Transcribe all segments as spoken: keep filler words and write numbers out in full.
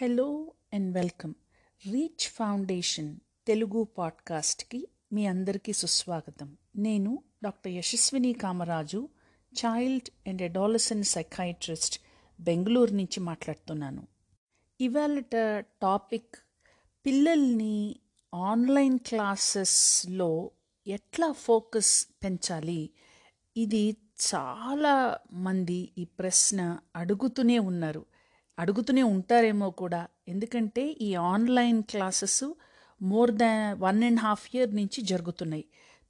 Hello and welcome. Reach Foundation Telugu పాడ్కాస్ట్కి మీ అందరికీ సుస్వాగతం. నేను doctor Yashaswini Kamaraju, child and adolescent psychiatrist, Bengaluru నుంచి మాట్లాడుతున్నాను. ఇవాళ టాపిక్ పిల్లల్ని ఆన్లైన్ క్లాసెస్లో ఎట్లా ఫోకస్ పెంచాలి. ఇది చాలా మంది ఈ ప్రశ్న అడుగుతూనే ఉన్నారు, అడుగుతూనే ఉంటారేమో కూడా. ఎందుకంటే ఈ online classes more than one and half year నుంచి జరుగుతున్నాయి.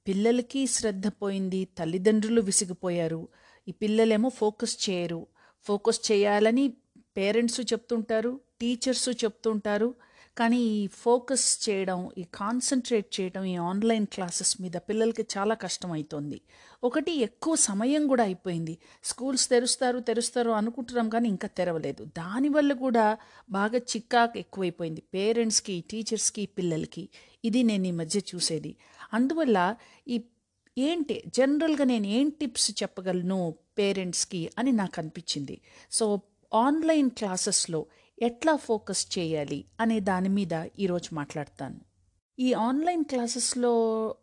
పిల్లలకి శ్రద్ధ పోయింది, తల్లిదండ్రులు విసిగిపోయారు, ఈ పిల్లలేమో ఫోకస్ చేయరు. ఫోకస్ చేయాలని పేరెంట్స్ చెప్తుంటారు, టీచర్స్ చెప్తుంటారు, కానీ ఈ ఫోకస్ చేయడం, ఈ కాన్సన్ట్రేట్ చేయడం ఈ ఆన్లైన్ క్లాసెస్ మీద పిల్లలకి చాలా కష్టమవుతుంది. ఒకటి, ఎక్కువ సమయం కూడా అయిపోయింది. స్కూల్స్ తెరుస్తారు తెరుస్తారు అనుకుంటున్నాం, కానీ ఇంకా తెరవలేదు. దానివల్ల కూడా బాగా చికాకు ఎక్కువైపోయింది పేరెంట్స్కి, టీచర్స్కి, పిల్లలకి. ఇది నేను ఈ మధ్య చూసేది. అందువల్ల ఈ ఏంటి జనరల్గా నేను ఏం టిప్స్ చెప్పగలను పేరెంట్స్కి అని నాకు అనిపించింది. సో ఆన్లైన్ క్లాసెస్లో ఎట్లా ఫోకస్ చేయాలి అనే దాని మీద ఈరోజు మాట్లాడతాను. ఈ ఆన్లైన్ క్లాసెస్లో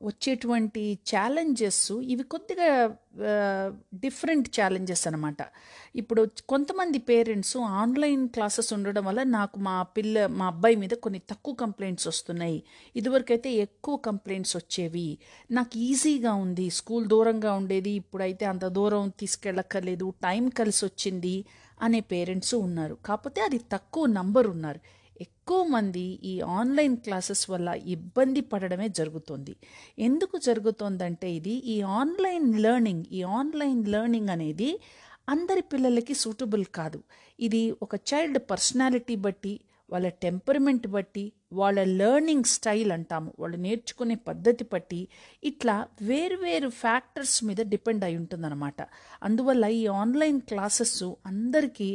వచ్చేటువంటి ఛాలెంజెస్ ఇవి కొద్దిగా డిఫరెంట్ ఛాలెంజెస్ అనమాట. ఇప్పుడు కొంతమంది పేరెంట్స్ ఆన్లైన్ క్లాసెస్ ఉండడం వల్ల నాకు మా పిల్ల మా అబ్బాయి మీద కొన్ని తక్కువ కంప్లైంట్స్ వస్తున్నాయి, ఇదివరకైతే ఎక్కువ కంప్లైంట్స్ వచ్చేవి, నాకు ఈజీగా ఉంది, స్కూల్ దూరంగా ఉండేది, ఇప్పుడైతే అంత దూరం తీసుకెళ్ళక్కర్లేదు, టైం కలిసి వచ్చింది అనే పేరెంట్స్ ఉన్నారు. కాకపోతే అది తక్కువ నంబర్ ఉన్నారు. ఎక్కువ మంది ఈ ఆన్లైన్ క్లాసెస్ వల్ల ఇబ్బంది పడడమే జరుగుతుంది. ఎందుకు జరుగుతుందంటే ఇది ఈ ఆన్లైన్ లెర్నింగ్ ఈ ఆన్లైన్ లెర్నింగ్ అనేది అందరి పిల్లలకి సూటబుల్ కాదు. ఇది ఒక చైల్డ్ పర్సనాలిటీ బట్టి, వాళ్ళ టెంపర్మెంట్ బట్టి, వాళ్ళ లెర్నింగ్ స్టైల్ అంటాము, వాళ్ళు నేర్చుకునే పద్ధతి బట్టి ఇట్లా వేర్వేరు ఫ్యాక్టర్స్ మీద డిపెండ్ అయి ఉంటుందన్నమాట. అందువల్ల ఈ ఆన్లైన్ క్లాసెస్ అందరికీ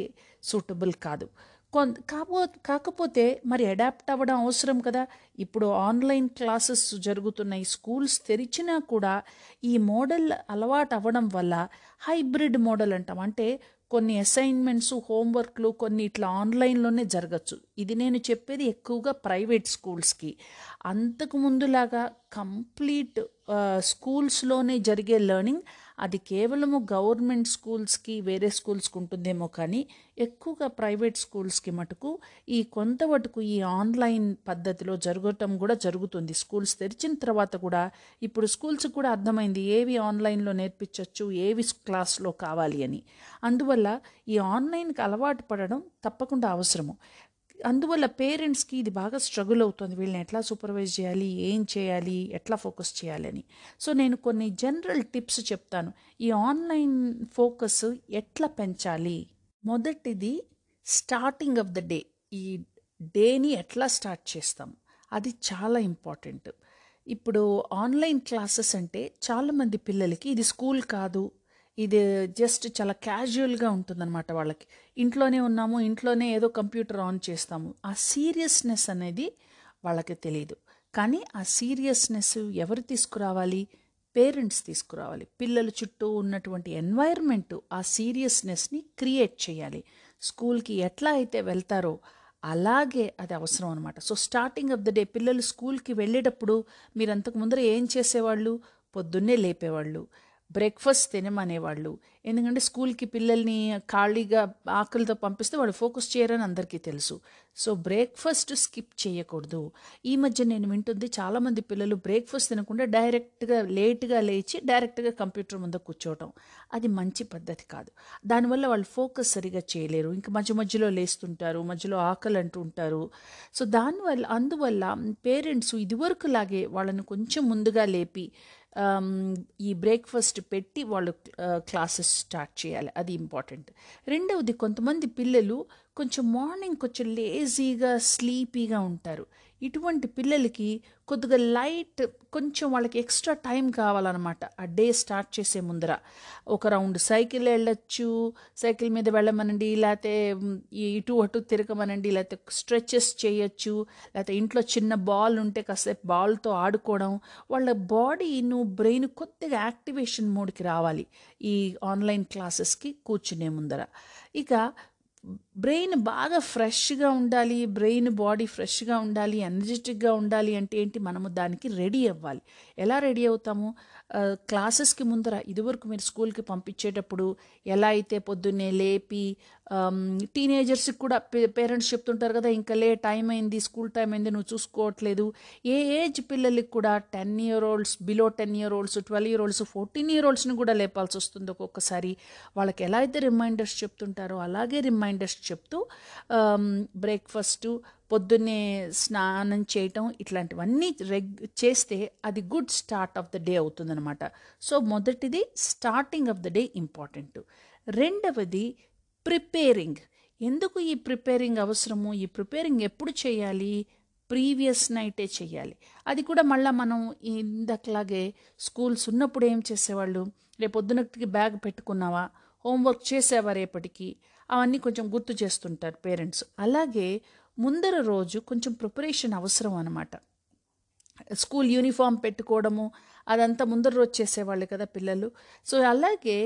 సూటబుల్ కాదు. కొంత కాపో కాకపోతే మరి అడాప్ట్ అవ్వడం అవసరం కదా. ఇప్పుడు ఆన్లైన్ క్లాసెస్ జరుగుతున్నాయి, స్కూల్స్ తెరిచినా కూడా ఈ మోడల్ అలవాటు అవ్వడం వల్ల హైబ్రిడ్ మోడల్ అంటాం. అంటే కొన్ని అసైన్మెంట్స్, హోంవర్క్లు కొన్ని ఇట్లా ఆన్లైన్లోనే జరగచ్చు. ఇది నేను చెప్పేది ఎక్కువగా ప్రైవేట్ స్కూల్స్కి. అంతకు ముందులాగా కంప్లీట్ స్కూల్స్లోనే జరిగే లెర్నింగ్ అది కేవలము గవర్నమెంట్ స్కూల్స్కి, వేరే స్కూల్స్కి ఉంటుందేమో, కానీ ఎక్కువగా ప్రైవేట్ స్కూల్స్కి మటుకు ఈ కొంత మటుకు ఈ ఆన్లైన్ పద్ధతిలో జరగటం కూడా జరుగుతుంది. స్కూల్స్ తెరిచిన తర్వాత కూడా ఇప్పుడు స్కూల్స్ కూడా అర్థమైంది ఏవి ఆన్లైన్లో నేర్పించవచ్చు, ఏవి క్లాస్లో కావాలి అని. అందువల్ల ఈ ఆన్లైన్కి అలవాటు పడడం తప్పకుండా అవసరము. అందువల్ల పేరెంట్స్కి ఇది బాగా స్ట్రగుల్ అవుతుంది, వీళ్ళని ఎట్లా సూపర్వైజ్ చేయాలి, ఏం చేయాలి, ఎట్లా ఫోకస్ చేయాలని. సో నేను కొన్ని జనరల్ టిప్స్ చెప్తాను ఈ ఆన్లైన్ ఫోకస్ ఎట్లా పెంచాలి. మొదటిది స్టార్టింగ్ ఆఫ్ ద డే. ఈ డేని ఎట్లా స్టార్ట్ చేస్తాం అది చాలా ఇంపార్టెంట్. ఇప్పుడు ఆన్లైన్ క్లాసెస్ అంటే చాలామంది పిల్లలకి ఇది స్కూల్ కాదు, ఇది జస్ట్ చాలా క్యాజువల్గా ఉంటుందన్నమాట. వాళ్ళకి ఇంట్లోనే ఉన్నాము, ఇంట్లోనే ఏదో కంప్యూటర్ ఆన్ చేస్తాము, ఆ సీరియస్నెస్ అనేది వాళ్ళకి తెలియదు. కానీ ఆ సీరియస్నెస్ ఎవరు తీసుకురావాలి? పేరెంట్స్ తీసుకురావాలి. పిల్లల చుట్టూ ఉన్నటువంటి ఎన్వైర్న్మెంట్ ఆ సీరియస్నెస్ని క్రియేట్ చేయాలి. స్కూల్కి ఎట్లా అయితే వెళ్తారో అలాగే అది అవసరం అనమాట. So starting of the day పిల్లలు స్కూల్కి వెళ్ళేటప్పుడు మీరు అంతకు ముందర ఏం చేసేవాళ్ళు? పొద్దున్నే లేపేవాళ్ళు, బ్రేక్ఫాస్ట్ తినమనేవాళ్ళు. ఎందుకంటే స్కూల్కి పిల్లల్ని ఖాళీగా ఆకలితో పంపిస్తే వాళ్ళు ఫోకస్ చేయరని అందరికీ తెలుసు. సో బ్రేక్ఫాస్ట్ స్కిప్ చేయకూడదు. ఈ మధ్య నేను వింటుంది చాలామంది పిల్లలు బ్రేక్ఫాస్ట్ తినకుండా డైరెక్ట్గా లేట్గా లేచి డైరెక్ట్గా కంప్యూటర్ ముందు కూర్చోవటం, అది మంచి పద్ధతి కాదు. దానివల్ల వాళ్ళు ఫోకస్ సరిగా చేయలేరు, ఇంకా మధ్య మధ్యలో లేస్తుంటారు, మధ్యలో ఆకలి అంటూ ఉంటారు. సో దానివల్ల అందువల్ల పేరెంట్స్ ఇదివరకు లాగే వాళ్ళని కొంచెం ముందుగా లేపి ఈ బ్రేక్ఫాస్ట్ పెట్టి వాళ్ళు క్లాసెస్ స్టార్ట్ చేయాలి, అది ఇంపార్టెంట్. రెండవది, కొంతమంది పిల్లలు కొంచెం మార్నింగ్ కొంచెం లేజీగా స్లీపీగా ఉంటారు. ఇటువంటి పిల్లలకి కొద్దిగా లైట్ కొంచెం వాళ్ళకి ఎక్స్ట్రా టైం కావాలన్నమాట. ఆ డే స్టార్ట్ చేసే ముందర ఒక రౌండ్ సైకిల్ వెళ్ళచ్చు, సైకిల్ మీద వెళ్ళమనండి, లేకపోతే ఇటు అటు తిరగమనండి, లేకపోతే స్ట్రెచెస్ చేయొచ్చు, లేకపోతే ఇంట్లో చిన్న బాల్ ఉంటే కాసేపు బాల్తో ఆడుకోవడం. వాళ్ళ బాడీను బ్రెయిన్ కొద్దిగా యాక్టివేషన్ మోడ్కి రావాలి ఈ ఆన్లైన్ క్లాసెస్కి కూర్చునే ముందర. ఇక బ్రెయిన్ బాగా ఫ్రెష్గా ఉండాలి, బ్రెయిన్ బాడీ ఫ్రెష్గా ఉండాలి, ఎనర్జెటిక్గా ఉండాలి అంటే ఏంటి, మనము దానికి రెడీ అవ్వాలి. ఎలా రెడీ అవుతాము? క్లాసెస్కి ముందర, ఇదివరకు మీరు స్కూల్కి పంపించేటప్పుడు ఎలా అయితే పొద్దున్నే లేపి, టీనేజర్స్కి కూడా పేరెంట్స్ చెప్తుంటారు కదా, ఇంకా లే టైం అయింది, స్కూల్ టైం అయింది, నువ్వు చూసుకోవట్లేదు. ఏ ఏజ్ పిల్లలకి కూడా ten year olds, below ten year olds, twelve year olds, fourteen year ఓల్డ్స్ని కూడా లేపాల్సి వస్తుంది ఒక్కొక్కసారి. వాళ్ళకి ఎలా అయితే రిమైండర్స్ చెప్తుంటారో అలాగే రిమైండర్స్ చెప్తూ బ్రేక్ఫాస్ట్, పొద్దున్నే స్నానం చేయటం, ఇట్లాంటివన్నీ రెగ్ చేస్తే అది good start of the day అవుతుందన్నమాట. సో మొదటిది starting of the day important. రెండవది ప్రిపేరింగ్. ఎందుకు ఈ ప్రిపేరింగ్ అవసరము? ఈ ప్రిపేరింగ్ ఎప్పుడు చేయాలి? ప్రీవియస్ నైటే చేయాలి. అది కూడా మళ్ళీ మనం ఇందకలాగే స్కూల్స్ ఉన్నప్పుడు ఏం చేసేవాళ్ళు, రేపొద్దునకి బ్యాగ్ పెట్టుకున్నావా, హోంవర్క్ చేసావా రేపటికి, అవన్నీ కొంచెం గుర్తు చేస్తుంటారు పేరెంట్స్. అలాగే ముందర రోజు కొంచెం ప్రిపరేషన్ అవసరం అన్నమాట. స్కూల్ యూనిఫామ్ పెట్టుకోవడము అదంతా ముందర రోజు చేసేవాళ్ళు కదా పిల్లలు. సో అలాగే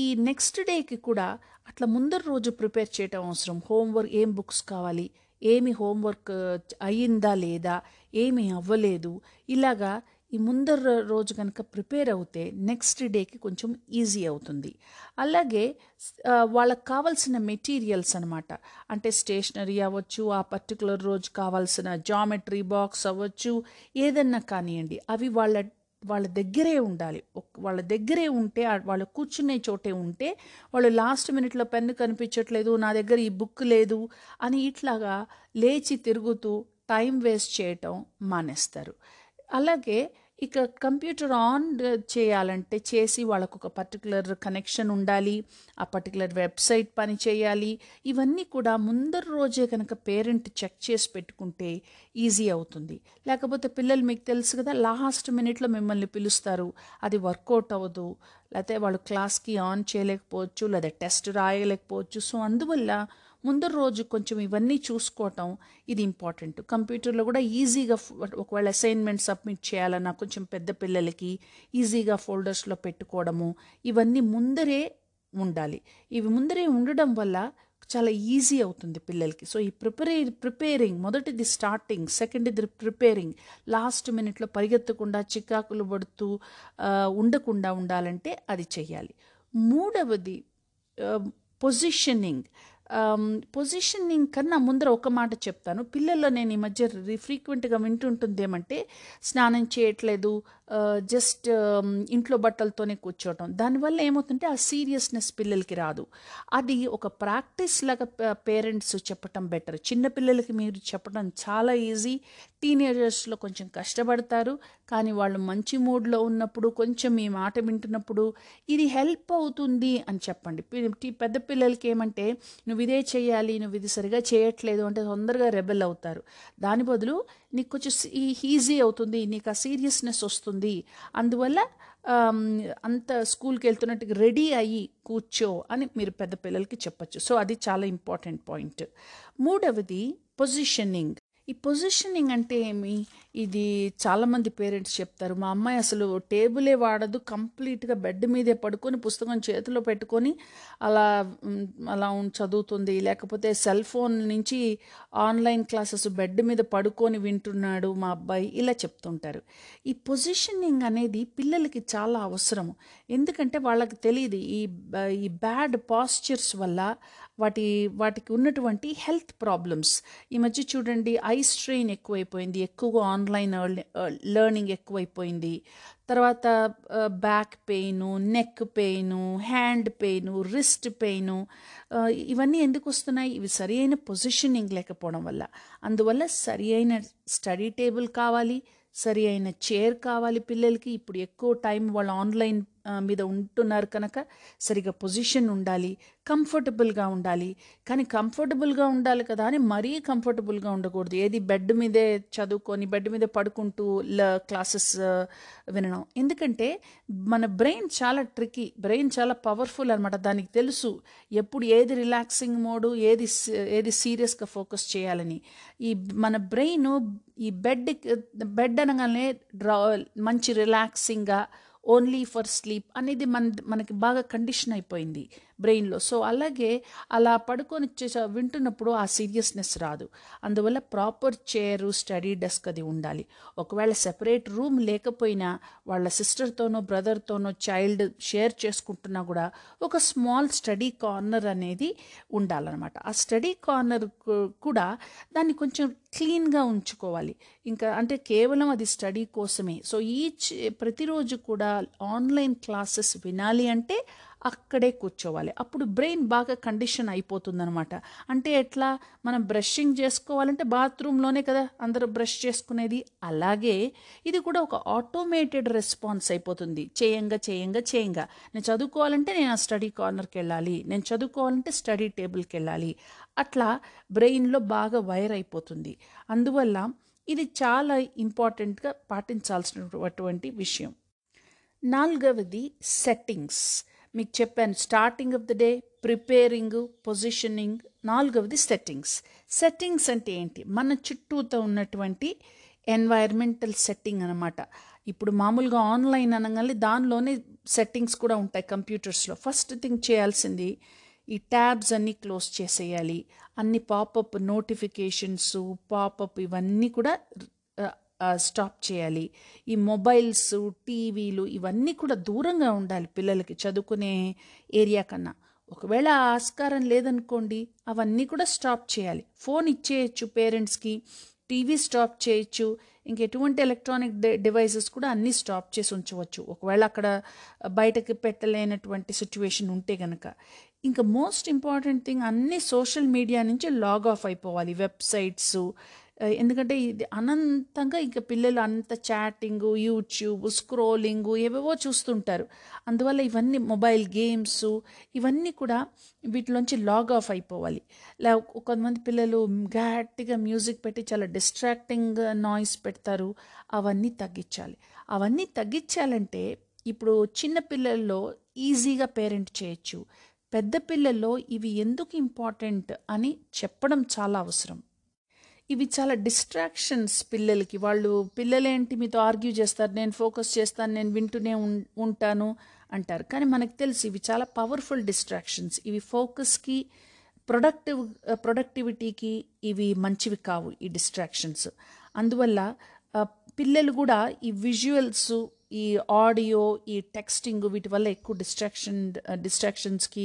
ఈ నెక్స్ట్ డేకి కూడా అట్లా ముందర రోజు ప్రిపేర్ చేయడం అవసరం. హోంవర్క్, ఏం బుక్స్ కావాలి, ఏమి హోంవర్క్ అయ్యిందా లేదా, ఏమీ అవ్వలేదు, ఇలాగా ఈ ముందర రోజు కనుక ప్రిపేర్ అవుతే నెక్స్ట్ డేకి కొంచెం ఈజీ అవుతుంది. అలాగే వాళ్ళకు కావాల్సిన మెటీరియల్స్ అనమాట, అంటే స్టేషనరీ అవ్వచ్చు, ఆ పర్టికులర్ రోజు కావాల్సిన జామెట్రీ బాక్స్ అవ్వచ్చు, ఏదన్నా కానివ్వండి, అవి వాళ్ళ వాళ్ళ దగ్గరే ఉండాలి. వాళ్ళ దగ్గరే ఉంటే, వాళ్ళు కూర్చునే చోటే ఉంటే, వాళ్ళు లాస్ట్ మినిట్లో పెన్ను కనిపించట్లేదు, నా దగ్గర ఈ బుక్ లేదు అని ఇట్లాగా లేచి తిరుగుతూ టైం వేస్ట్ చేయటం మానేస్తారు. అలాగే ఇక కంప్యూటర్ ఆన్ చేయాలంటే చేసి, వాళ్ళకు ఒక పర్టికులర్ కనెక్షన్ ఉండాలి, ఆ పర్టికులర్ వెబ్సైట్ పని చేయాలి, ఇవన్నీ కూడా ముందర రోజే కనుక పేరెంట్ చెక్ చేసి పెట్టుకుంటే ఈజీ అవుతుంది. లేకపోతే పిల్లలు, మీకు తెలుసు కదా, లాస్ట్ మినిట్లో మిమ్మల్ని పిలుస్తారు, అది వర్కౌట్ అవ్వదు, లేకపోతే వాళ్ళు క్లాస్కి ఆన్ చేయలేకపోవచ్చు, లేదా టెస్ట్ రాయలేకపోవచ్చు. సో అందువల్ల ముందర రోజు కొంచెం ఇవన్నీ చూసుకోవటం ఇది ఇంపార్టెంట్. కంప్యూటర్లో కూడా ఈజీగా, ఒకవేళ అసైన్మెంట్ సబ్మిట్ చేయాలన్నా కొంచెం పెద్ద పిల్లలకి ఈజీగా ఫోల్డర్స్లో పెట్టుకోవడము, ఇవన్నీ ముందరే ఉండాలి. ఇవి ముందరే ఉండడం వల్ల చాలా ఈజీ అవుతుంది పిల్లలకి. సో ఈ ప్రిపేరే ప్రిపేరింగ్ మొదటిది స్టార్టింగ్, సెకండ్ది ప్రిపేరింగ్. లాస్ట్ మినిట్లో పరిగెత్తకుండా, చికాకులు పడుతూ ఉండకుండా ఉండాలంటే అది చేయాలి. మూడవది పొజిషనింగ్. పొజిషనింగ్ కన్నా ముందర ఒక మాట చెప్తాను. పిల్లల్లో నేను ఈ మధ్య ఫ్రీక్వెంట్గా వింటుంటుంది ఏమంటే, స్నానం చేయట్లేదు, జస్ట్ ఇంట్లో బట్టలతోనే కూర్చోవటం. దానివల్ల ఏమవుతుంటే ఆ సీరియస్నెస్ పిల్లలకి రాదు. అది ఒక ప్రాక్టీస్ లాగా పేరెంట్స్ చెప్పటం బెటర్. చిన్నపిల్లలకి మీరు చెప్పడం చాలా ఈజీ. టీనేజర్స్లో కొంచెం కష్టపడతారు, కానీ వాళ్ళు మంచి మూడ్లో ఉన్నప్పుడు, కొంచెం ఈ మాట వింటున్నప్పుడు ఇది హెల్ప్ అవుతుంది అని చెప్పండి. పెద్ద పిల్లలకి ఏమంటే, నువ్వు ఇదే చేయాలి, నువ్వు ఇది సరిగా చేయట్లేదు అంటే తొందరగా రెబెల్ అవుతారు. దాని బదులు నీకు కొంచెం ఈజీ అవుతుంది, నీకు ఆ సీరియస్నెస్ వస్తుంది, అందువల్ల అంత స్కూల్కి వెళ్తున్నట్టుగా రెడీ అయ్యి కూర్చో అని మీరు పెద్ద పిల్లలకి చెప్పచ్చు. సో అది చాలా ఇంపార్టెంట్ పాయింట్. మూడవది పొజిషనింగ్. ఈ పొజిషనింగ్ అంటే ఏమి? ఇది చాలామంది పేరెంట్స్ చెప్తారు, మా అమ్మాయి అసలు టేబులే వాడదు, కంప్లీట్గా బెడ్ మీదే పడుకొని పుస్తకం చేతిలో పెట్టుకొని అలా అలా చదువుతుంది, లేకపోతే సెల్ ఫోన్ నుంచి ఆన్లైన్ క్లాసెస్ బెడ్ మీద పడుకొని వింటున్నాడు మా అబ్బాయి, ఇలా చెప్తుంటారు. ఈ పొజిషనింగ్ అనేది పిల్లలకి చాలా అవసరము. ఎందుకంటే వాళ్ళకి తెలియదు ఈ ఈ బ్యాడ్ పాస్చర్స్ వల్ల వాటి వాటికి ఉన్నటువంటి హెల్త్ ప్రాబ్లమ్స్. ఈ మధ్య చూడండి, ఐ స్ట్రెయిన్ ఎక్కువైపోయింది, ఎక్కువగా ఆన్లైన్ లెర్నింగ్ ఎక్కువైపోయింది. తర్వాత back pain, neck pain, hand pain, wrist pain, ఇవన్నీ ఎందుకు వస్తున్నాయి? ఇవి సరి అయిన పొజిషనింగ్ లేకపోవడం వల్ల. అందువల్ల సరి అయిన స్టడీ టేబుల్ కావాలి, సరి అయిన చైర్ కావాలి పిల్లలకి. ఇప్పుడు ఎక్కువ టైం వాళ్ళు ఆన్లైన్ మీద ఉంటున్నారు కనుక సరిగా పొజిషన్ ఉండాలి, కంఫర్టబుల్గా ఉండాలి. కానీ కంఫర్టబుల్గా ఉండాలి కదా అని మరీ కంఫర్టబుల్గా ఉండకూడదు. ఏది బెడ్ మీదే చదువుకొని, బెడ్ మీద పడుకుంటూ ల క్లాసెస్ వినడం. ఎందుకంటే మన బ్రెయిన్ చాలా ట్రికీ, బ్రెయిన్ చాలా పవర్ఫుల్ అనమాట. దానికి తెలుసు ఎప్పుడు ఏది రిలాక్సింగ్ మోడు, ఏది ఏది సీరియస్గా ఫోకస్ చేయాలని. ఈ మన బ్రెయిన్ ఈ బెడ్ బెడ్ అనగానే డ్రా మంచి రిలాక్సింగ్గా ఓన్లీ ఫర్ స్లీప్ అనేది మన మనకి బాగా కండిషన్ అయిపోయింది. బ్రెయిన్లో. సో అలాగే అలా పడుకొని వచ్చే వింటున్నప్పుడు ఆ సీరియస్నెస్ రాదు. అందువల్ల ప్రాపర్ చైరు, స్టడీ డెస్క్ అది ఉండాలి. ఒకవేళ సెపరేట్ రూమ్ లేకపోయినా వాళ్ళ సిస్టర్తోనో బ్రదర్తోనో చైల్డ్ షేర్ చేసుకుంటున్నా కూడా ఒక స్మాల్ స్టడీ కార్నర్ అనేది ఉండాలన్నమాట. ఆ స్టడీ కార్నర్ కూడా దాన్ని కొంచెం క్లీన్గా ఉంచుకోవాలి. ఇంకా అంటే కేవలం అది స్టడీ కోసమే. సో ఈచ్ ప్రతిరోజు కూడా ఆన్లైన్ క్లాసెస్ వినాలి అంటే అక్కడే కూర్చోవాలి. అప్పుడు బ్రెయిన్ బాగా కండిషన్ అయిపోతుందనమాట. అంటే ఎట్లా మనం బ్రషింగ్ చేసుకోవాలంటే బాత్రూంలోనే కదా అందరూ బ్రష్ చేసుకునేది, అలాగే ఇది కూడా ఒక ఆటోమేటెడ్ రెస్పాన్స్ అయిపోతుంది. చేయంగా చేయంగా చేయంగా నేను చదువుకోవాలంటే నేను ఆ స్టడీ కార్నర్కి వెళ్ళాలి, నేను చదువుకోవాలంటే స్టడీ టేబుల్కి వెళ్ళాలి, అట్లా బ్రెయిన్లో బాగా వైర్ అయిపోతుంది. అందువల్ల ఇది చాలా ఇంపార్టెంట్గా పాటించాల్సినటువంటి విషయం. నాలుగవది సెట్టింగ్స్. మీకు చెప్పాను starting of the day, preparing, positioning. నాలుగవది సెట్టింగ్స్. సెట్టింగ్స్ అంటే ఏంటి? మన చుట్టూతో ఉన్నటువంటి ఎన్వైర్మెంటల్ సెట్టింగ్ అనమాట. ఇప్పుడు మామూలుగా ఆన్లైన్ అనగానే దానిలోనే సెట్టింగ్స్ కూడా ఉంటాయి కంప్యూటర్స్లో. ఫస్ట్ థింగ్ చేయాల్సింది ఈ ట్యాబ్స్ అన్నీ క్లోజ్ చేసేయాలి. అన్ని పాపప్ నోటిఫికేషన్స్, పాపప్ ఇవన్నీ కూడా స్టాప్ చేయాలి. ఈ మొబైల్స్, టీవీలు ఇవన్నీ కూడా దూరంగా ఉండాలి పిల్లలకి చదువుకునే ఏరియా కన్నా. ఒకవేళ ఆస్కారం లేదనుకోండి అవన్నీ కూడా స్టాప్ చేయాలి. ఫోన్ ఇచ్చేయచ్చు పేరెంట్స్కి, టీవీ స్టాప్ చేయొచ్చు, ఇంకెటువంటి ఎలక్ట్రానిక్ డివైసెస్ కూడా అన్నీ స్టాప్ చేసి ఉంచవచ్చు ఒకవేళ అక్కడ బయటకి పెట్టలేనటువంటి సిచ్యువేషన్ ఉంటే కనుక. ఇంకా మోస్ట్ ఇంపార్టెంట్ థింగ్ అన్ని సోషల్ మీడియా నుంచి లాగ్ ఆఫ్ అయిపోవాలి, వెబ్సైట్స్. ఎందుకంటే ఇది అనంతంగా ఇంకా పిల్లలు అంత చాటింగు, యూట్యూబ్ స్క్రోలింగు ఏవేవో చూస్తుంటారు. అందువల్ల ఇవన్నీ మొబైల్ గేమ్స్ ఇవన్నీ కూడా వీటిలోంచి లాగ్ ఆఫ్ అయిపోవాలి. లే కొంతమంది పిల్లలు గట్టిగా మ్యూజిక్ పెట్టి చాలా డిస్ట్రాక్టింగ్ నాయిస్ పెడతారు, అవన్నీ తగ్గించాలి. అవన్నీ తగ్గించాలంటే ఇప్పుడు చిన్న పిల్లల్లో ఈజీగా పేరెంట్ చేయొచ్చు, పెద్ద పిల్లల్లో ఇవి ఎందుకు ఇంపార్టెంట్ అని చెప్పడం చాలా అవసరం. ఇవి చాలా డిస్ట్రాక్షన్స్ పిల్లలకి. వాళ్ళు పిల్లలేంటి మీతో ఆర్గ్యూ చేస్తారు, నేను ఫోకస్ చేస్తాను, నేను వింటూనే ఉంటాను అంటారు. కానీ మనకు తెలుసు ఇవి చాలా పవర్ఫుల్ డిస్ట్రాక్షన్స్. ఇవి ఫోకస్కి, ప్రొడక్టివ్ ప్రొడక్టివిటీకి ఇవి మంచివి కావు ఈ డిస్ట్రాక్షన్స్. అందువల్ల పిల్లలు కూడా ఈ విజువల్స్, ఈ ఆడియో, ఈ టెక్స్టింగ్ వీటి వల్ల ఎక్కువ డిస్ట్రాక్షన్ డిస్ట్రాక్షన్స్కి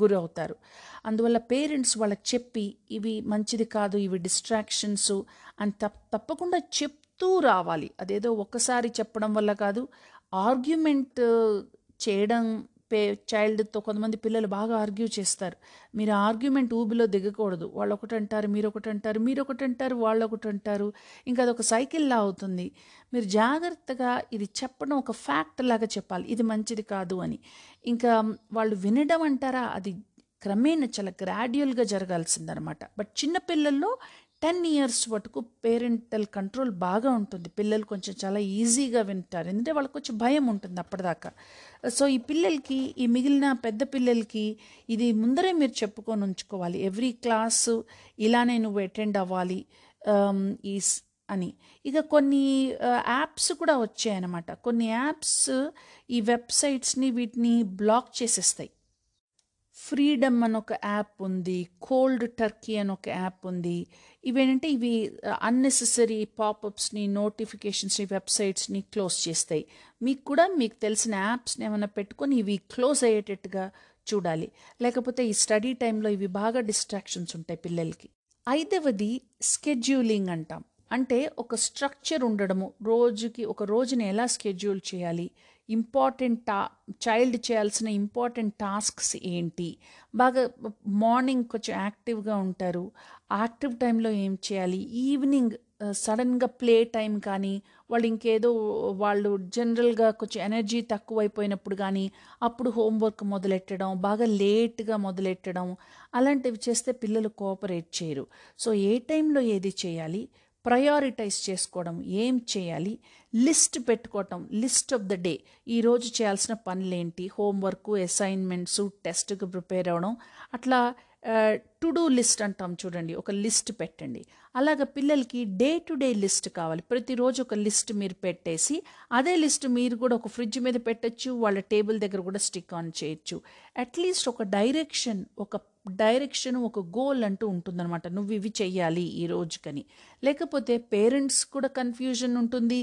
గురవుతారు. అందువల్ల పేరెంట్స్ వాళ్ళకి చెప్పి ఇవి మంచిది కాదు, ఇవి డిస్ట్రాక్షన్స్ అని తప్ప తప్పకుండా చెప్తూ రావాలి. అదేదో ఒక్కసారి చెప్పడం వల్ల కాదు. ఆర్గ్యుమెంట్ చేయడం పే చైల్డ్తో కొంతమంది పిల్లలు బాగా ఆర్గ్యూ చేస్తారు. మీరు ఆర్గ్యుమెంట్ ఊబిలో దిగకూడదు. వాళ్ళు ఒకటి అంటారు, మీరు ఒకటి అంటారు, మీరు ఒకటి అంటారు, వాళ్ళు ఒకటి అంటారు, ఇంకా అదొక సైకిల్లా అవుతుంది. మీరు జాగ్రత్తగా ఇది చెప్పడం ఒక ఫ్యాక్ట్ లాగా చెప్పాలి, ఇది మంచిది కాదు అని. ఇంకా వాళ్ళు వినడం అంటారా, అది క్రమేణా చాలా గ్రాడ్యువల్గా జరగాల్సిందనమాట. బట్ చిన్నపిల్లల్లో టెన్ ఇయర్స్ వరకు పేరెంటల్ కంట్రోల్ బాగా ఉంటుంది. పిల్లలు కొంచెం చాలా ఈజీగా వింటారు, ఎందుకంటే వాళ్ళకి కొంచెం భయం ఉంటుంది అప్పటిదాకా. సో ఈ పిల్లలకి, ఈ మిగిలిన పెద్ద పిల్లలకి ఇది ముందరే మీరు చెప్పుకొని ఉంచుకోవాలి. ఎవ్రీ క్లాసు ఇలానే నువ్వు అటెండ్ అవ్వాలి ఈ అని. ఇక కొన్ని యాప్స్ కూడా వచ్చాయన్నమాట. కొన్ని యాప్స్ ఈ వెబ్సైట్స్ని వీటిని బ్లాక్ చేసేస్తాయి. ఫ్రీడమ్ అని ఒక యాప్ ఉంది, కోల్డ్ టర్కీ అని ఒక యాప్ ఉంది. ఇవేంటంటే ఇవి అన్నెసెసరీ పాపప్స్ని, నోటిఫికేషన్స్ని, వెబ్సైట్స్ని క్లోజ్ చేస్తాయి. మీకు కూడా మీకు తెలిసిన యాప్స్ని ఏమైనా పెట్టుకొని ఇవి క్లోజ్ అయ్యేటట్టుగా చూడాలి. లేకపోతే ఈ స్టడీ టైంలో ఇవి బాగా డిస్ట్రాక్షన్స్ ఉంటాయి పిల్లలకి. ఐదవది స్కెడ్యూలింగ్ అంటాం. అంటే ఒక స్ట్రక్చర్ ఉండడము, రోజుకి ఒక రోజుని ఎలా స్కెడ్యూల్ చేయాలి, ఇంపార్టెంట్ టా చైల్డ్ చేయాల్సిన ఇంపార్టెంట్ టాస్క్స్ ఏంటి. బాగా మార్నింగ్ కొంచెం యాక్టివ్గా ఉంటారు, యాక్టివ్ టైంలో ఏం చేయాలి. ఈవినింగ్ సడన్గా ప్లే టైం కానీ, వాళ్ళు ఇంకేదో వాళ్ళు జనరల్గా కొంచెం ఎనర్జీ తక్కువైపోయినప్పుడు కానీ అప్పుడు హోంవర్క్ మొదలెట్టడం, బాగా లేట్గా మొదలెట్టడం, అలాంటివి చేస్తే పిల్లలు కోఆపరేట్ చేయరు. సో ఏ టైంలో ఏది చేయాలి, ప్రయారిటైజ్ చేసుకోవడం, ఏం చేయాలి, లిస్ట్ పెట్టుకోవటం, లిస్ట్ ఆఫ్ ద డే, ఈరోజు చేయాల్సిన పనులేంటి, హోంవర్క్, అసైన్మెంట్స్, టెస్ట్కి ప్రిపేర్ అవ్వడం, అట్లా టు డూ లిస్ట్ అంటాం చూడండి, ఒక లిస్ట్ పెట్టండి. అలాగ పిల్లలకి డే టు డే లిస్ట్ కావాలి. ప్రతిరోజు ఒక లిస్ట్ మీరు పెట్టేసి అదే లిస్ట్ మీరు కూడా ఒక ఫ్రిడ్జ్ మీద పెట్టచ్చు, వాళ్ళ టేబుల్ దగ్గర కూడా స్టిక్ ఆన్ చేయొచ్చు. అట్లీస్ట్ ఒక డైరెక్షన్ ఒక డైరెక్షన్ ఒక గోల్ అంటూ ఉంటుందన్నమాట, నువ్వు ఇవి చెయ్యాలి ఈ రోజుకని. లేకపోతే పేరెంట్స్ కూడా కన్ఫ్యూజన్ ఉంటుంది,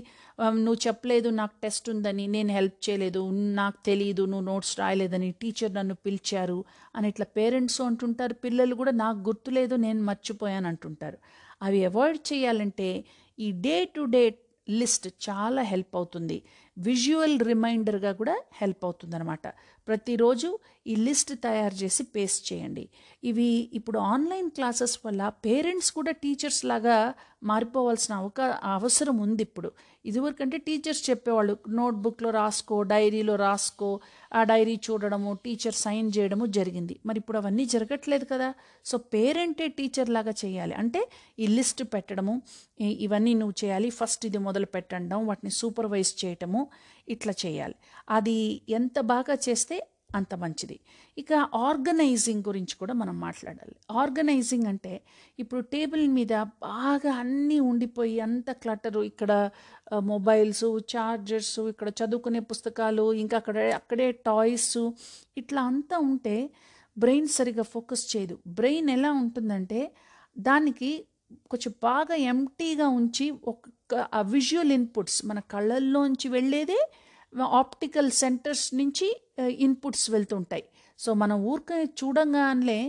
నువ్వు చెప్పలేదు నాకు టెస్ట్ ఉందని, నేను హెల్ప్ చేయలేదు, నాకు తెలియదు, నువ్వు నోట్స్ రాయలేదని, టీచర్ నన్ను పిలిచారు అని ఇట్లా పేరెంట్స్ అంటుంటారు. పిల్లలు కూడా నాకు గుర్తులేదు, నేను మర్చిపోయాను అంటుంటారు. అవి అవాయిడ్ చేయాలంటే ఈ డే టు డే లిస్ట్ చాలా హెల్ప్ అవుతుంది, విజువల్ రిమైండర్గా కూడా హెల్ప్ అవుతుందన్నమాట. ప్రతిరోజు ఈ లిస్ట్ తయారు చేసి పేస్ట్ చేయండి. ఇవి ఇప్పుడు ఆన్లైన్ క్లాసెస్ వల్ల పేరెంట్స్ కూడా టీచర్స్ లాగా మారిపోవాల్సిన అవకా అవసరం ఉంది ఇప్పుడు. ఇదివరకంటే టీచర్స్ చెప్పేవాళ్ళు, నోట్బుక్లో రాసుకో, డైరీలో రాసుకో, ఆ డైరీ చూడడము, టీచర్ సైన్ చేయడము జరిగింది. మరి ఇప్పుడు అవన్నీ జరగట్లేదు కదా. సో పేరెంటే టీచర్ లాగా చేయాలి. అంటే ఈ లిస్ట్ పెట్టడము, ఇవన్నీ నువ్వు చేయాలి, ఫస్ట్ ఇది మొదలు పెట్టడం, వాటిని సూపర్వైజ్ చేయటము, ఇట్లా చేయాలి. అది ఎంత బాగా చేస్తే అంత మంచిది. ఇక ఆర్గనైజింగ్ గురించి కూడా మనం మాట్లాడాలి. ఆర్గనైజింగ్ అంటే ఇప్పుడు టేబుల్ మీద బాగా అన్నీ ఉండిపోయి అంత క్లటరు, ఇక్కడ మొబైల్స్, ఛార్జర్స్, ఇక్కడ చదువుకునే పుస్తకాలు, ఇంకా అక్కడ అక్కడే టాయ్స్, ఇట్లా అంతా ఉంటే బ్రెయిన్ సరిగా ఫోకస్ చేయదు. బ్రెయిన్ ఎలా ఉంటుందంటే దానికి కొంచెం బాగా ఎంటీగా ఉంచి ఒక విజువల్ ఇన్పుట్స్, మన కళ్ళల్లోంచి వెళ్ళేదే ఆప్టికల్ సెంటర్స్ నుంచి ఇన్పుట్స్ వెళ్తుంటాయి. సో మనం ఊరికే చూడంగానే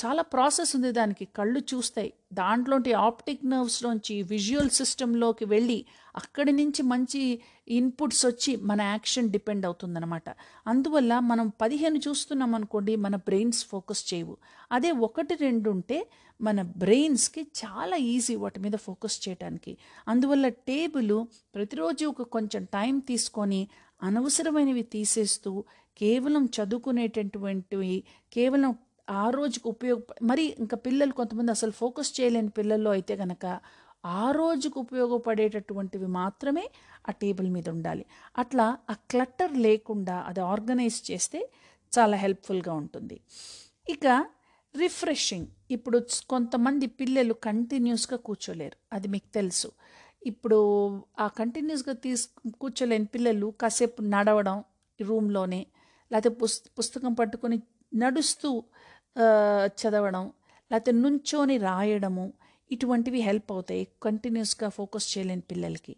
చాలా ప్రాసెస్ ఉంది దానికి. కళ్ళు చూస్తాయి, దాంట్లోంటి ఆప్టిక్ నర్వ్స్లోంచి విజువల్ సిస్టంలోకి వెళ్ళి అక్కడి నుంచి మంచి ఇన్పుట్స్ వచ్చి మన యాక్షన్ డిపెండ్ అవుతుందన్నమాట. అందువల్ల మనం పదిహేను చూస్తున్నాం అనుకోండి, మన బ్రెయిన్స్ ఫోకస్ చేయవు. అదే ఒకటి రెండు ఉంటే మన బ్రెయిన్స్కి చాలా ఈజీ వాటి మీద ఫోకస్ చేయడానికి. అందువల్ల టేబుల్ ప్రతిరోజు ఒక కొంచెం టైం తీసుకొని అనవసరమైనవి తీసేస్తూ కేవలం చదువుకునేటటువంటివి, కేవలం ఆ రోజుకు ఉపయోగ మరి ఇంకా పిల్లలు కొంతమంది అసలు ఫోకస్ చేయలేని పిల్లల్లో అయితే కనుక ఆ రోజుకు ఉపయోగపడేటటువంటివి మాత్రమే ఆ టేబుల్ మీద ఉండాలి. అట్లా ఆ క్లట్టర్ లేకుండా అది ఆర్గనైజ్ చేస్తే చాలా హెల్ప్ఫుల్గా ఉంటుంది. ఇక రిఫ్రెషింగ్, ఇప్పుడు కొంతమంది పిల్లలు కంటిన్యూస్గా కూర్చోలేరు, అది మీకు తెలుసు. ఇప్పుడు ఆ కంటిన్యూస్గా తీసు కూర్చోలేని పిల్లలు కాసేపు నడవడం రూమ్లోనే, లేకపోతే పుస్ పుస్తకం పట్టుకొని నడుస్తూ చదవడం, లేకపోతే నుంచోని రాయడము, ఇటువంటివి హెల్ప్ అవుతాయి కంటిన్యూస్గా ఫోకస్ చేయలేని పిల్లలకి.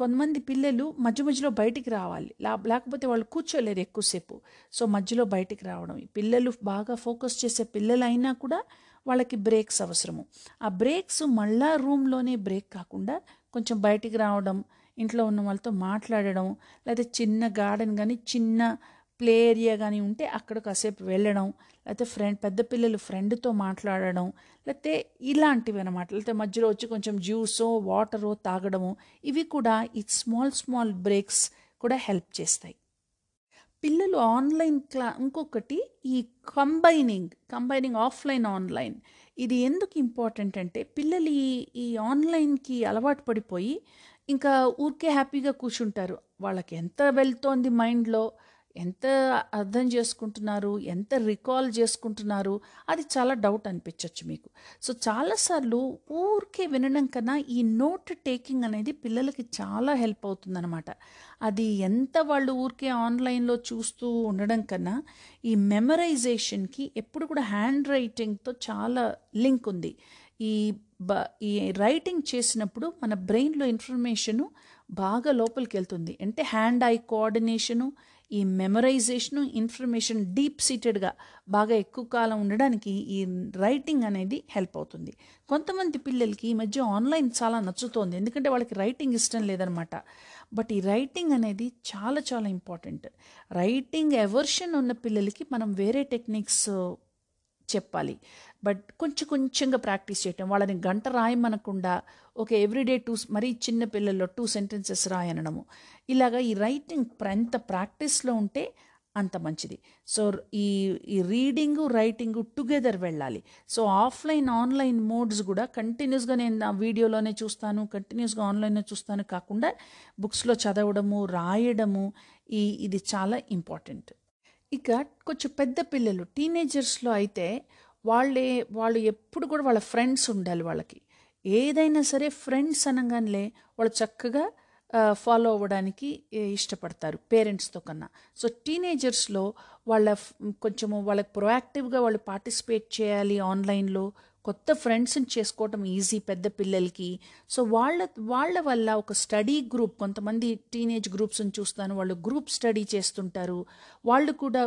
కొంతమంది పిల్లలు మధ్య మధ్యలో బయటికి రావాలి, లేకపోతే వాళ్ళు కూర్చోలేరు ఎక్కువసేపు. సో మధ్యలో బయటికి రావడం, పిల్లలు బాగా ఫోకస్ చేసే పిల్లలు అయినా కూడా వాళ్ళకి బ్రేక్స్ అవసరము. ఆ బ్రేక్స్ మళ్ళా రూమ్లోనే బ్రేక్ కాకుండా కొంచెం బయటికి రావడం, ఇంట్లో ఉన్న వాళ్ళతో మాట్లాడడం, లేకపోతే చిన్న గార్డెన్ కానీ చిన్న ప్లే ఏరియా కానీ ఉంటే అక్కడ కాసేపు వెళ్ళడం, లేకపోతే ఫ్రెండ్ పెద్ద పిల్లలు ఫ్రెండ్తో మాట్లాడడం, లేకపోతే ఇలాంటివి అనమాట. లేకపోతే మధ్యలో వచ్చి కొంచెం జ్యూసో వాటరో తాగడము, ఇవి కూడా ఈ స్మాల్ స్మాల్ బ్రేక్స్ కూడా హెల్ప్ చేస్తాయి. పిల్లలు ఆన్లైన్ క్లా ఇంకొకటి ఈ కంబైనింగ్ కంబైనింగ్ ఆఫ్లైన్ ఆన్లైన్, ఇది ఎందుకు ఇంపార్టెంట్ అంటే పిల్లలు ఈ ఈ ఆన్లైన్కి అలవాటు పడిపోయి ఇంకా ఊరికే హ్యాపీగా కూర్చుంటారు. వాళ్ళకి ఎంత వెళ్తోంది మైండ్లో, ఎంత అర్థం చేసుకుంటున్నారు, ఎంత రికాల్ చేసుకుంటున్నారు, అది చాలా డౌట్ అనిపించవచ్చు మీకు. సో చాలాసార్లు ఊరికే వినడం కన్నా ఈ నోట్ టేకింగ్ అనేది పిల్లలకి చాలా హెల్ప్ అవుతుందన్నమాట. అది ఎంత వాళ్ళు ఊరికే ఆన్లైన్లో చూస్తూ ఉండడం కన్నా ఈ మెమరైజేషన్కి ఎప్పుడు కూడా హ్యాండ్ రైటింగ్తో చాలా లింక్ ఉంది. ఈ బ ఈ రైటింగ్ చేసినప్పుడు మన బ్రెయిన్లో ఇన్ఫర్మేషను బాగా లోపలికి వెళ్తుంది. అంటే హ్యాండ్ ఐ కోఆర్డినేషను, ఈ మెమరైజేషను, ఇన్ఫర్మేషన్ డీప్ సీటెడ్గా బాగా ఎక్కువ కాలం ఉండడానికి ఈ రైటింగ్ అనేది హెల్ప్ అవుతుంది. కొంతమంది పిల్లలకి ఈ మధ్య ఆన్లైన్ చాలా నచ్చుతోంది, ఎందుకంటే వాళ్ళకి రైటింగ్ ఇష్టం లేదనమాట. బట్ ఈ రైటింగ్ అనేది చాలా చాలా ఇంపార్టెంట్. రైటింగ్ ఎవర్షన్ ఉన్న పిల్లలకి మనం వేరే టెక్నిక్స్ చెప్పాలి. బట్ కొంచెం కొంచెంగా ప్రాక్టీస్ చేయటం, వాళ్ళని గంట రాయమనకుండా ఓకే ఎవ్రీడే టూ మరీ చిన్న పిల్లల్లో టూ సెంటెన్సెస్ రాయనడము, ఇలాగా ఈ రైటింగ్ ఎంత ప్రాక్టీస్లో ఉంటే అంత మంచిది. సో ఈ ఈ రీడింగు రైటింగు టుగెదర్ వెళ్ళాలి. సో ఆఫ్లైన్ ఆన్లైన్ మోడ్స్ కూడా కంటిన్యూస్గా నేను నా వీడియోలోనే చూస్తాను, కంటిన్యూస్గా ఆన్లైన్లో చూస్తాను కాకుండా బుక్స్లో చదవడము, రాయడము, ఈ ఇది చాలా ఇంపార్టెంట్. ఇక కొంచెం పెద్ద పిల్లలు టీనేజర్స్లో అయితే వాళ్ళే వాళ్ళు ఎప్పుడు కూడా వాళ్ళ ఫ్రెండ్స్ ఉండాలి. వాళ్ళకి ఏదైనా సరే ఫ్రెండ్స్ అనగానే వాళ్ళు చక్కగా ఫాలో అవ్వడానికి ఇష్టపడతారు పేరెంట్స్తో కన్నా. సో టీనేజర్స్లో వాళ్ళ కొంచెము వాళ్ళకి ప్రొయాక్టివ్గా వాళ్ళు పార్టిసిపేట్ చేయాలి. ఆన్లైన్లో కొత్త ఫ్రెండ్స్ని చేసుకోవటం ఈజీ పెద్ద పిల్లలకి. సో వాళ్ళ వాళ్ళ వల్ల ఒక స్టడీ గ్రూప్, కొంతమంది టీనేజ్ గ్రూప్స్ని చూస్తాను, వాళ్ళు గ్రూప్ స్టడీ చేస్తుంటారు. వాళ్ళు కూడా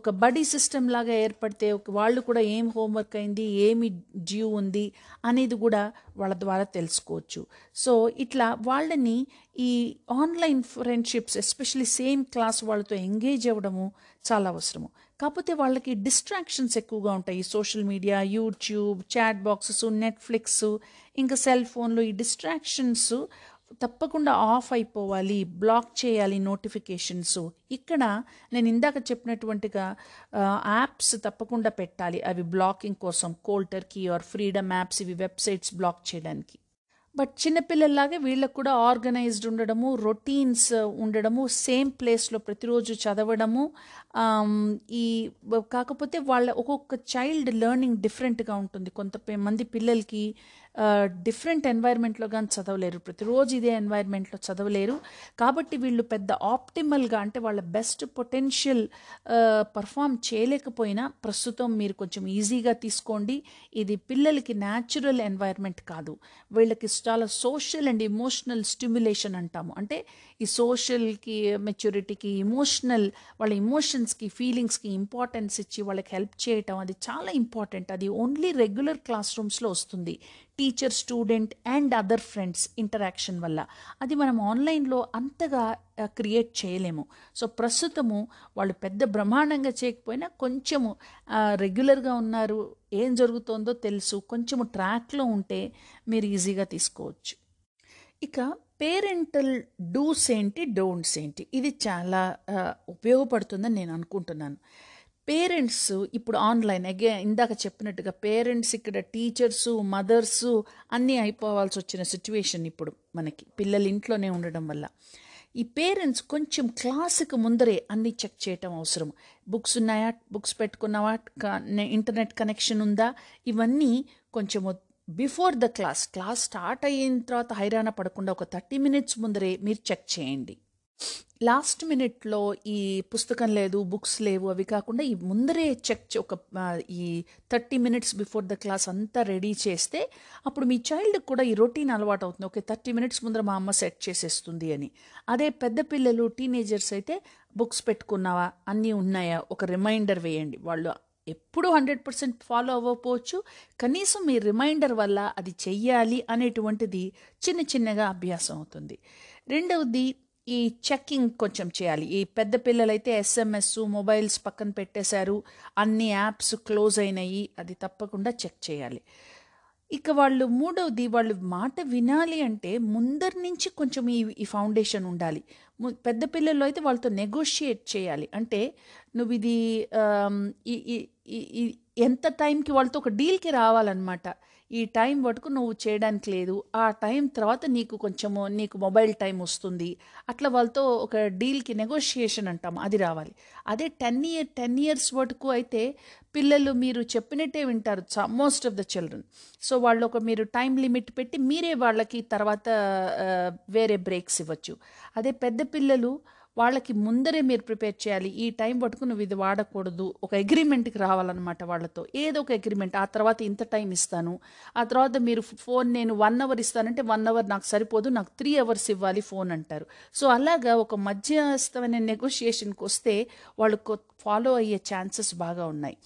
ఒక బడీ సిస్టమ్ లాగా ఏర్పడితే వాళ్ళు కూడా ఏం హోంవర్క్ అయింది, ఏమి డ్యూ ఉంది అనేది కూడా వాళ్ళ ద్వారా తెలుసుకోవచ్చు. సో ఇట్లా వాళ్ళని ఈ online friendships, especially same class వాళ్ళతో ఎంగేజ్ అవ్వడము చాలా అవసరము. కాకపోతే వాళ్ళకి డిస్ట్రాక్షన్స్ ఎక్కువగా ఉంటాయి. Social media, YouTube, chat boxes, Netflix, ఇంకా సెల్ ఫోన్లు, ఈ డిస్ట్రాక్షన్స్ తప్పకుండా ఆఫ్ అయిపోవాలి, బ్లాక్ చేయాలి నోటిఫికేషన్స్. ఇక్కడ నేను ఇందాక చెప్పినటువంటిగా యాప్స్ తప్పకుండా పెట్టాలి, అవి బ్లాకింగ్ కోసం, cold turkey or freedom apps, ఇవి వెబ్సైట్స్ బ్లాక్ చేయడానికి. బట్ చిన్నపిల్లల్లాగే వీళ్ళకు కూడా ఆర్గనైజ్డ్ ఉండడము, రొటీన్స్ ఉండడము, సేమ్ ప్లేస్లో ప్రతిరోజు చదవడము. ఈ కాకపోతే వాళ్ళ ఒక్కొక్క చైల్డ్ లెర్నింగ్ డిఫరెంట్గా ఉంటుంది. కొంతమంది పిల్లలకి డిఫరెంట్ ఎన్వైర్న్మెంట్లో కానీ చదవలేరు, ప్రతిరోజు ఇదే ఎన్వైర్న్మెంట్లో చదవలేరు. కాబట్టి వీళ్ళు పెద్ద ఆప్టిమల్గా అంటే వాళ్ళ బెస్ట్ పొటెన్షియల్ పర్ఫామ్ చేయలేకపోయినా ప్రస్తుతం మీరు కొంచెం ఈజీగా తీసుకోండి. ఇది పిల్లలకి న్యాచురల్ ఎన్వైర్న్మెంట్ కాదు, వీళ్ళకి చాలా సోషల్ అండ్ ఎమోషనల్ స్టిమ్యులేషన్ అంటాము. అంటే ఈ సోషల్కి, మెచ్యూరిటీకి, ఇమోషనల్ వాళ్ళ ఇమోషన్స్కి, ఫీలింగ్స్కి ఇంపార్టెన్స్ ఇచ్చి వాళ్ళకి హెల్ప్ చేయటం అది చాలా ఇంపార్టెంట్. అది ఓన్లీ రెగ్యులర్ క్లాస్ రూమ్స్లో వస్తుంది, teacher, student and other friends interaction వల్ల. అది మనం ఆన్లైన్లో అంతగా క్రియేట్ చేయలేము. సో ప్రస్తుతము వాళ్ళు పెద్ద బ్రహ్మాండంగా చేయకపోయినా కొంచెము రెగ్యులర్గా ఉన్నారు, ఏం జరుగుతుందో తెలుసు, కొంచెము ట్రాక్లో ఉంటే మీరు ఈజీగా తీసుకోవచ్చు. ఇక పేరెంటల్ డూస్ ఏంటి, డోంట్స్ ఏంటి, ఇది చాలా ఉపయోగపడుతుందని నేను అనుకుంటున్నాను. పేరెంట్స్ ఇప్పుడు ఆన్లైన్, అగే ఇందాక చెప్పినట్టుగా పేరెంట్స్ ఇక్కడ టీచర్సు, మదర్సు అన్నీ అయిపోవాల్సి వచ్చిన సిచ్యువేషన్ ఇప్పుడు మనకి పిల్లలు ఇంట్లోనే ఉండడం వల్ల. ఈ పేరెంట్స్ కొంచెం క్లాసుకు ముందరే అన్నీ చెక్ చేయటం అవసరం. బుక్స్ ఉన్నాయా, బుక్స్ పెట్టుకున్నావా, ఇంటర్నెట్ కనెక్షన్ ఉందా, ఇవన్నీ కొంచెము before the class class start అయిన తర్వాత హైరాణ పడకుండా ఒక థర్టీ మినిట్స్ ముందరే మీరు చెక్ చేయండి. లాస్ట్ మినిట్లో ఈ పుస్తకం లేదు, బుక్స్ లేవు, అవి కాకుండా ఈ ముందరే చెక్ ఒక ఈ thirty minutes before the class అంతా రెడీ చేస్తే అప్పుడు మీ చైల్డ్కి కూడా ఈ రొటీన్ అలవాటు అవుతుంది. ఓకే, థర్టీ మినిట్స్ ముందర మా అమ్మ సెట్ చేసేస్తుంది అని. అదే పెద్ద పిల్లలు, టీనేజర్స్ అయితే బుక్స్ పెట్టుకున్నావా, అన్నీ ఉన్నాయా, ఒక రిమైండర్ వేయండి. వాళ్ళు ఎప్పుడూ హండ్రెడ్ పర్సెంట్ ఫాలో అవ్వకపోవచ్చు, కనీసం మీ రిమైండర్ వల్ల అది చెయ్యాలి అనేటువంటిది చిన్న చిన్నగా అభ్యాసం అవుతుంది. రెండవది ఈ చెకింగ్ కొంచెం చేయాలి. ఈ పెద్ద పిల్లలైతే ఎస్ఎంఎస్, మొబైల్స్ పక్కన పెట్టేశారు, అన్ని యాప్స్ క్లోజ్ అయినాయి, అది తప్పకుండా చెక్ చేయాలి. ఇక వాళ్ళు మూడవది, వాళ్ళు మాట వినాలి అంటే ముందర నుంచి కొంచెం ఈ ఈ ఫౌండేషన్ ఉండాలి. పెద్ద పిల్లల్లో అయితే వాళ్ళతో నెగోషియేట్ చేయాలి. అంటే నువ్వు ఇది ఎంత టైంకి వాళ్ళతో ఒక డీల్కి రావాలన్నమాట. ఈ టైం వరకు నువ్వు చేయడానికి లేదు, ఆ టైం తర్వాత నీకు కొంచెము నీకు మొబైల్ టైం వస్తుంది, అట్లా వాళ్ళతో ఒక డీల్కి నెగోషియేషన్ అంటాం, అది రావాలి. అదే టెన్ ఇయర్ టెన్ ఇయర్స్ వరకు అయితే పిల్లలు మీరు చెప్పినట్టే వింటారు most of the children. So వాళ్ళు ఒక మీరు టైం లిమిట్ పెట్టి మీరే వాళ్ళకి తర్వాత వేరే బ్రేక్స్ ఇవ్వచ్చు. అదే పెద్ద పిల్లలు వాళ్ళకి ముందరే మీరు ప్రిపేర్ చేయాలి, ఈ టైం పట్టుకు నువ్వు ఇది వాడకూడదు, ఒక అగ్రిమెంట్కి రావాలన్నమాట వాళ్ళతో, ఏదో ఒక అగ్రిమెంట్. ఆ తర్వాత ఇంత టైం ఇస్తాను, ఆ తర్వాత మీరు ఫోన్ నేను వన్ అవర్ ఇస్తానంటే వన్ అవర్ నాకు సరిపోదు, నాకు త్రీ అవర్స్ ఇవ్వాలి ఫోన్ అంటారు. సో అలాగా ఒక మధ్యస్థమైన నెగోషియేషన్కి వస్తే వాళ్ళు ఫాలో అయ్యే ఛాన్సెస్ బాగా ఉన్నాయి.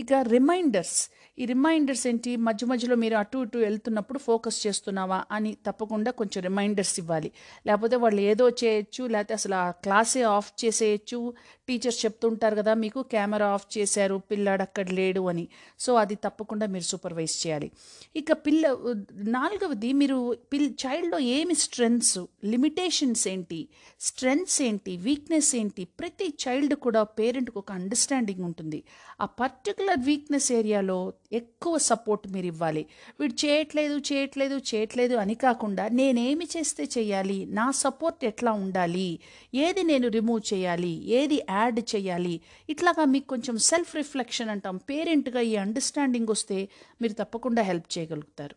ఇక రిమైండర్స్, ఈ రిమైండర్స్ ఏంటి, మధ్య మధ్యలో మీరు అటు ఇటు వెళ్తున్నప్పుడు ఫోకస్ చేస్తున్నావా అని తప్పకుండా కొంచెం రిమైండర్స్ ఇవ్వాలి. లేకపోతే వాళ్ళు ఏదో చేయొచ్చు, లేకపోతే అసలు ఆ క్లాసే ఆఫ్ చేసేయచ్చు. టీచర్స్ చెప్తుంటారు కదా మీకు, కెమెరా ఆఫ్ చేశారు, పిల్లాడు అక్కడ లేడు అని. సో అది తప్పకుండా మీరు సూపర్వైజ్ చేయాలి. ఇక పిల్ల నాలుగవది, మీరు పిల్ చైల్డ్లో ఏమి స్ట్రెంగ్స్, లిమిటేషన్స్ ఏంటి, స్ట్రెంగ్స్ ఏంటి, వీక్నెస్ ఏంటి, ప్రతి చైల్డ్ కూడా పేరెంట్కి ఒక అండర్స్టాండింగ్ ఉంటుంది. ఆ పర్టికులర్ వీక్నెస్ ఏరియాలో ఎక్కువ సపోర్ట్ మీరు ఇవ్వాలి. వీడు చేయట్లేదు చేయట్లేదు చేయట్లేదు అని కాకుండా నేనేమి చేస్తే చేయాలి, నా సపోర్ట్ ఎట్లా ఉండాలి, ఏది నేను రిమూవ్ చేయాలి, ఏది యాడ్ చేయాలి. ఇట్లాగా మీకు కొంచెం సెల్ఫ్ రిఫ్లెక్షన్ అంటాం, పేరెంట్గా ఈ అండర్స్టాండింగ్ వస్తే మీరు తప్పకుండా హెల్ప్ చేయగలుగుతారు.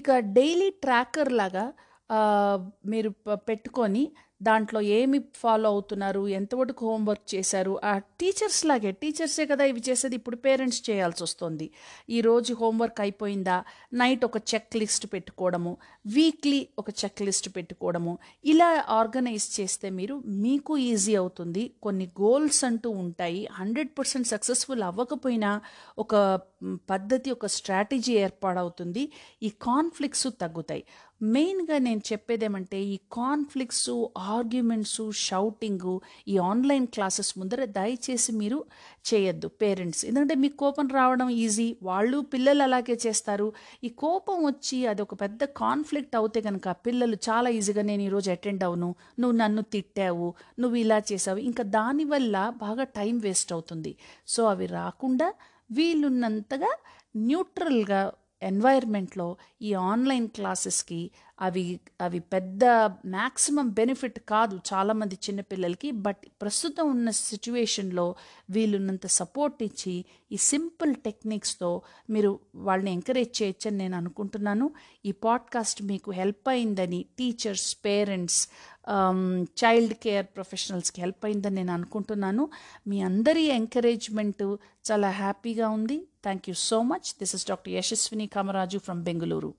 ఇక డైలీ ట్రాకర్ లాగా మీరు పెట్టుకొని దాంట్లో ఏమి ఫాలో అవుతున్నారు, ఎంతవరకు హోంవర్క్ చేశారు, ఆ టీచర్స్ లాగే, టీచర్సే కదా ఇవి చేసేది, ఇప్పుడు పేరెంట్స్ చేయాల్సి వస్తుంది. ఈరోజు హోంవర్క్ అయిపోయిందా, నైట్ ఒక చెక్ లిస్ట్ పెట్టుకోవడము, వీక్లీ ఒక చెక్ లిస్ట్ పెట్టుకోవడము, ఇలా ఆర్గనైజ్ చేస్తే మీరు మీకు ఈజీ అవుతుంది. కొన్ని గోల్స్ అంటూ ఉంటాయి, హండ్రెడ్ పర్సెంట్ సక్సెస్ఫుల్ అవ్వకపోయినా ఒక పద్ధతి, ఒక స్ట్రాటజీ ఏర్పాటవుతుంది, ఈ కాన్ఫ్లిక్ట్స్ తగ్గుతాయి. మెయిన్గా నేను చెప్పేదేమంటే ఈ కాన్ఫ్లిక్ట్స్, ఆర్గ్యుమెంట్సు, షౌటింగు ఈ ఆన్లైన్ క్లాసెస్ ముందర దయచేసి మీరు చేయొద్దు పేరెంట్స్. ఎందుకంటే మీకు కోపం రావడం ఈజీ, వాళ్ళు పిల్లలు అలాగే చేస్తారు. ఈ కోపం వచ్చి అదొక పెద్ద కాన్ఫ్లిక్ట్ అవుతే కనుక పిల్లలు చాలా ఈజీగా నేను ఈరోజు అటెండ్ అవును, నువ్వు నన్ను తిట్టావు, నువ్వు ఇలా చేసావు, ఇంకా దానివల్ల బాగా టైం వేస్ట్ అవుతుంది. సో అవి రాకుండా వీలున్నంతగా న్యూట్రల్గా ఎన్వైర్మెంట్లో ఈ ఆన్లైన్ క్లాసెస్కి అవి అవి పెద్ద మ్యాక్సిమం బెనిఫిట్ కాదు చాలామంది చిన్నపిల్లలకి, బట్ ప్రస్తుతం ఉన్న సిచ్యువేషన్లో వీళ్ళున్నంత సపోర్ట్ ఇచ్చి ఈ సింపుల్ టెక్నిక్స్తో మీరు వాళ్ళని ఎంకరేజ్ చేయొచ్చని నేను అనుకుంటున్నాను. ఈ పాడ్కాస్ట్ మీకు హెల్ప్ అయిందని టీచర్స్, పేరెంట్స్, చైల్డ్ కేర్ ప్రొఫెషనల్స్కి హెల్ప్ అయిందని నేను అనుకుంటున్నాను. మీ అందరి ఎంకరేజ్మెంటు చాలా హ్యాపీగా ఉంది. Thank you so much. This is doctor Yashaswini Kamaraju from Bengaluru.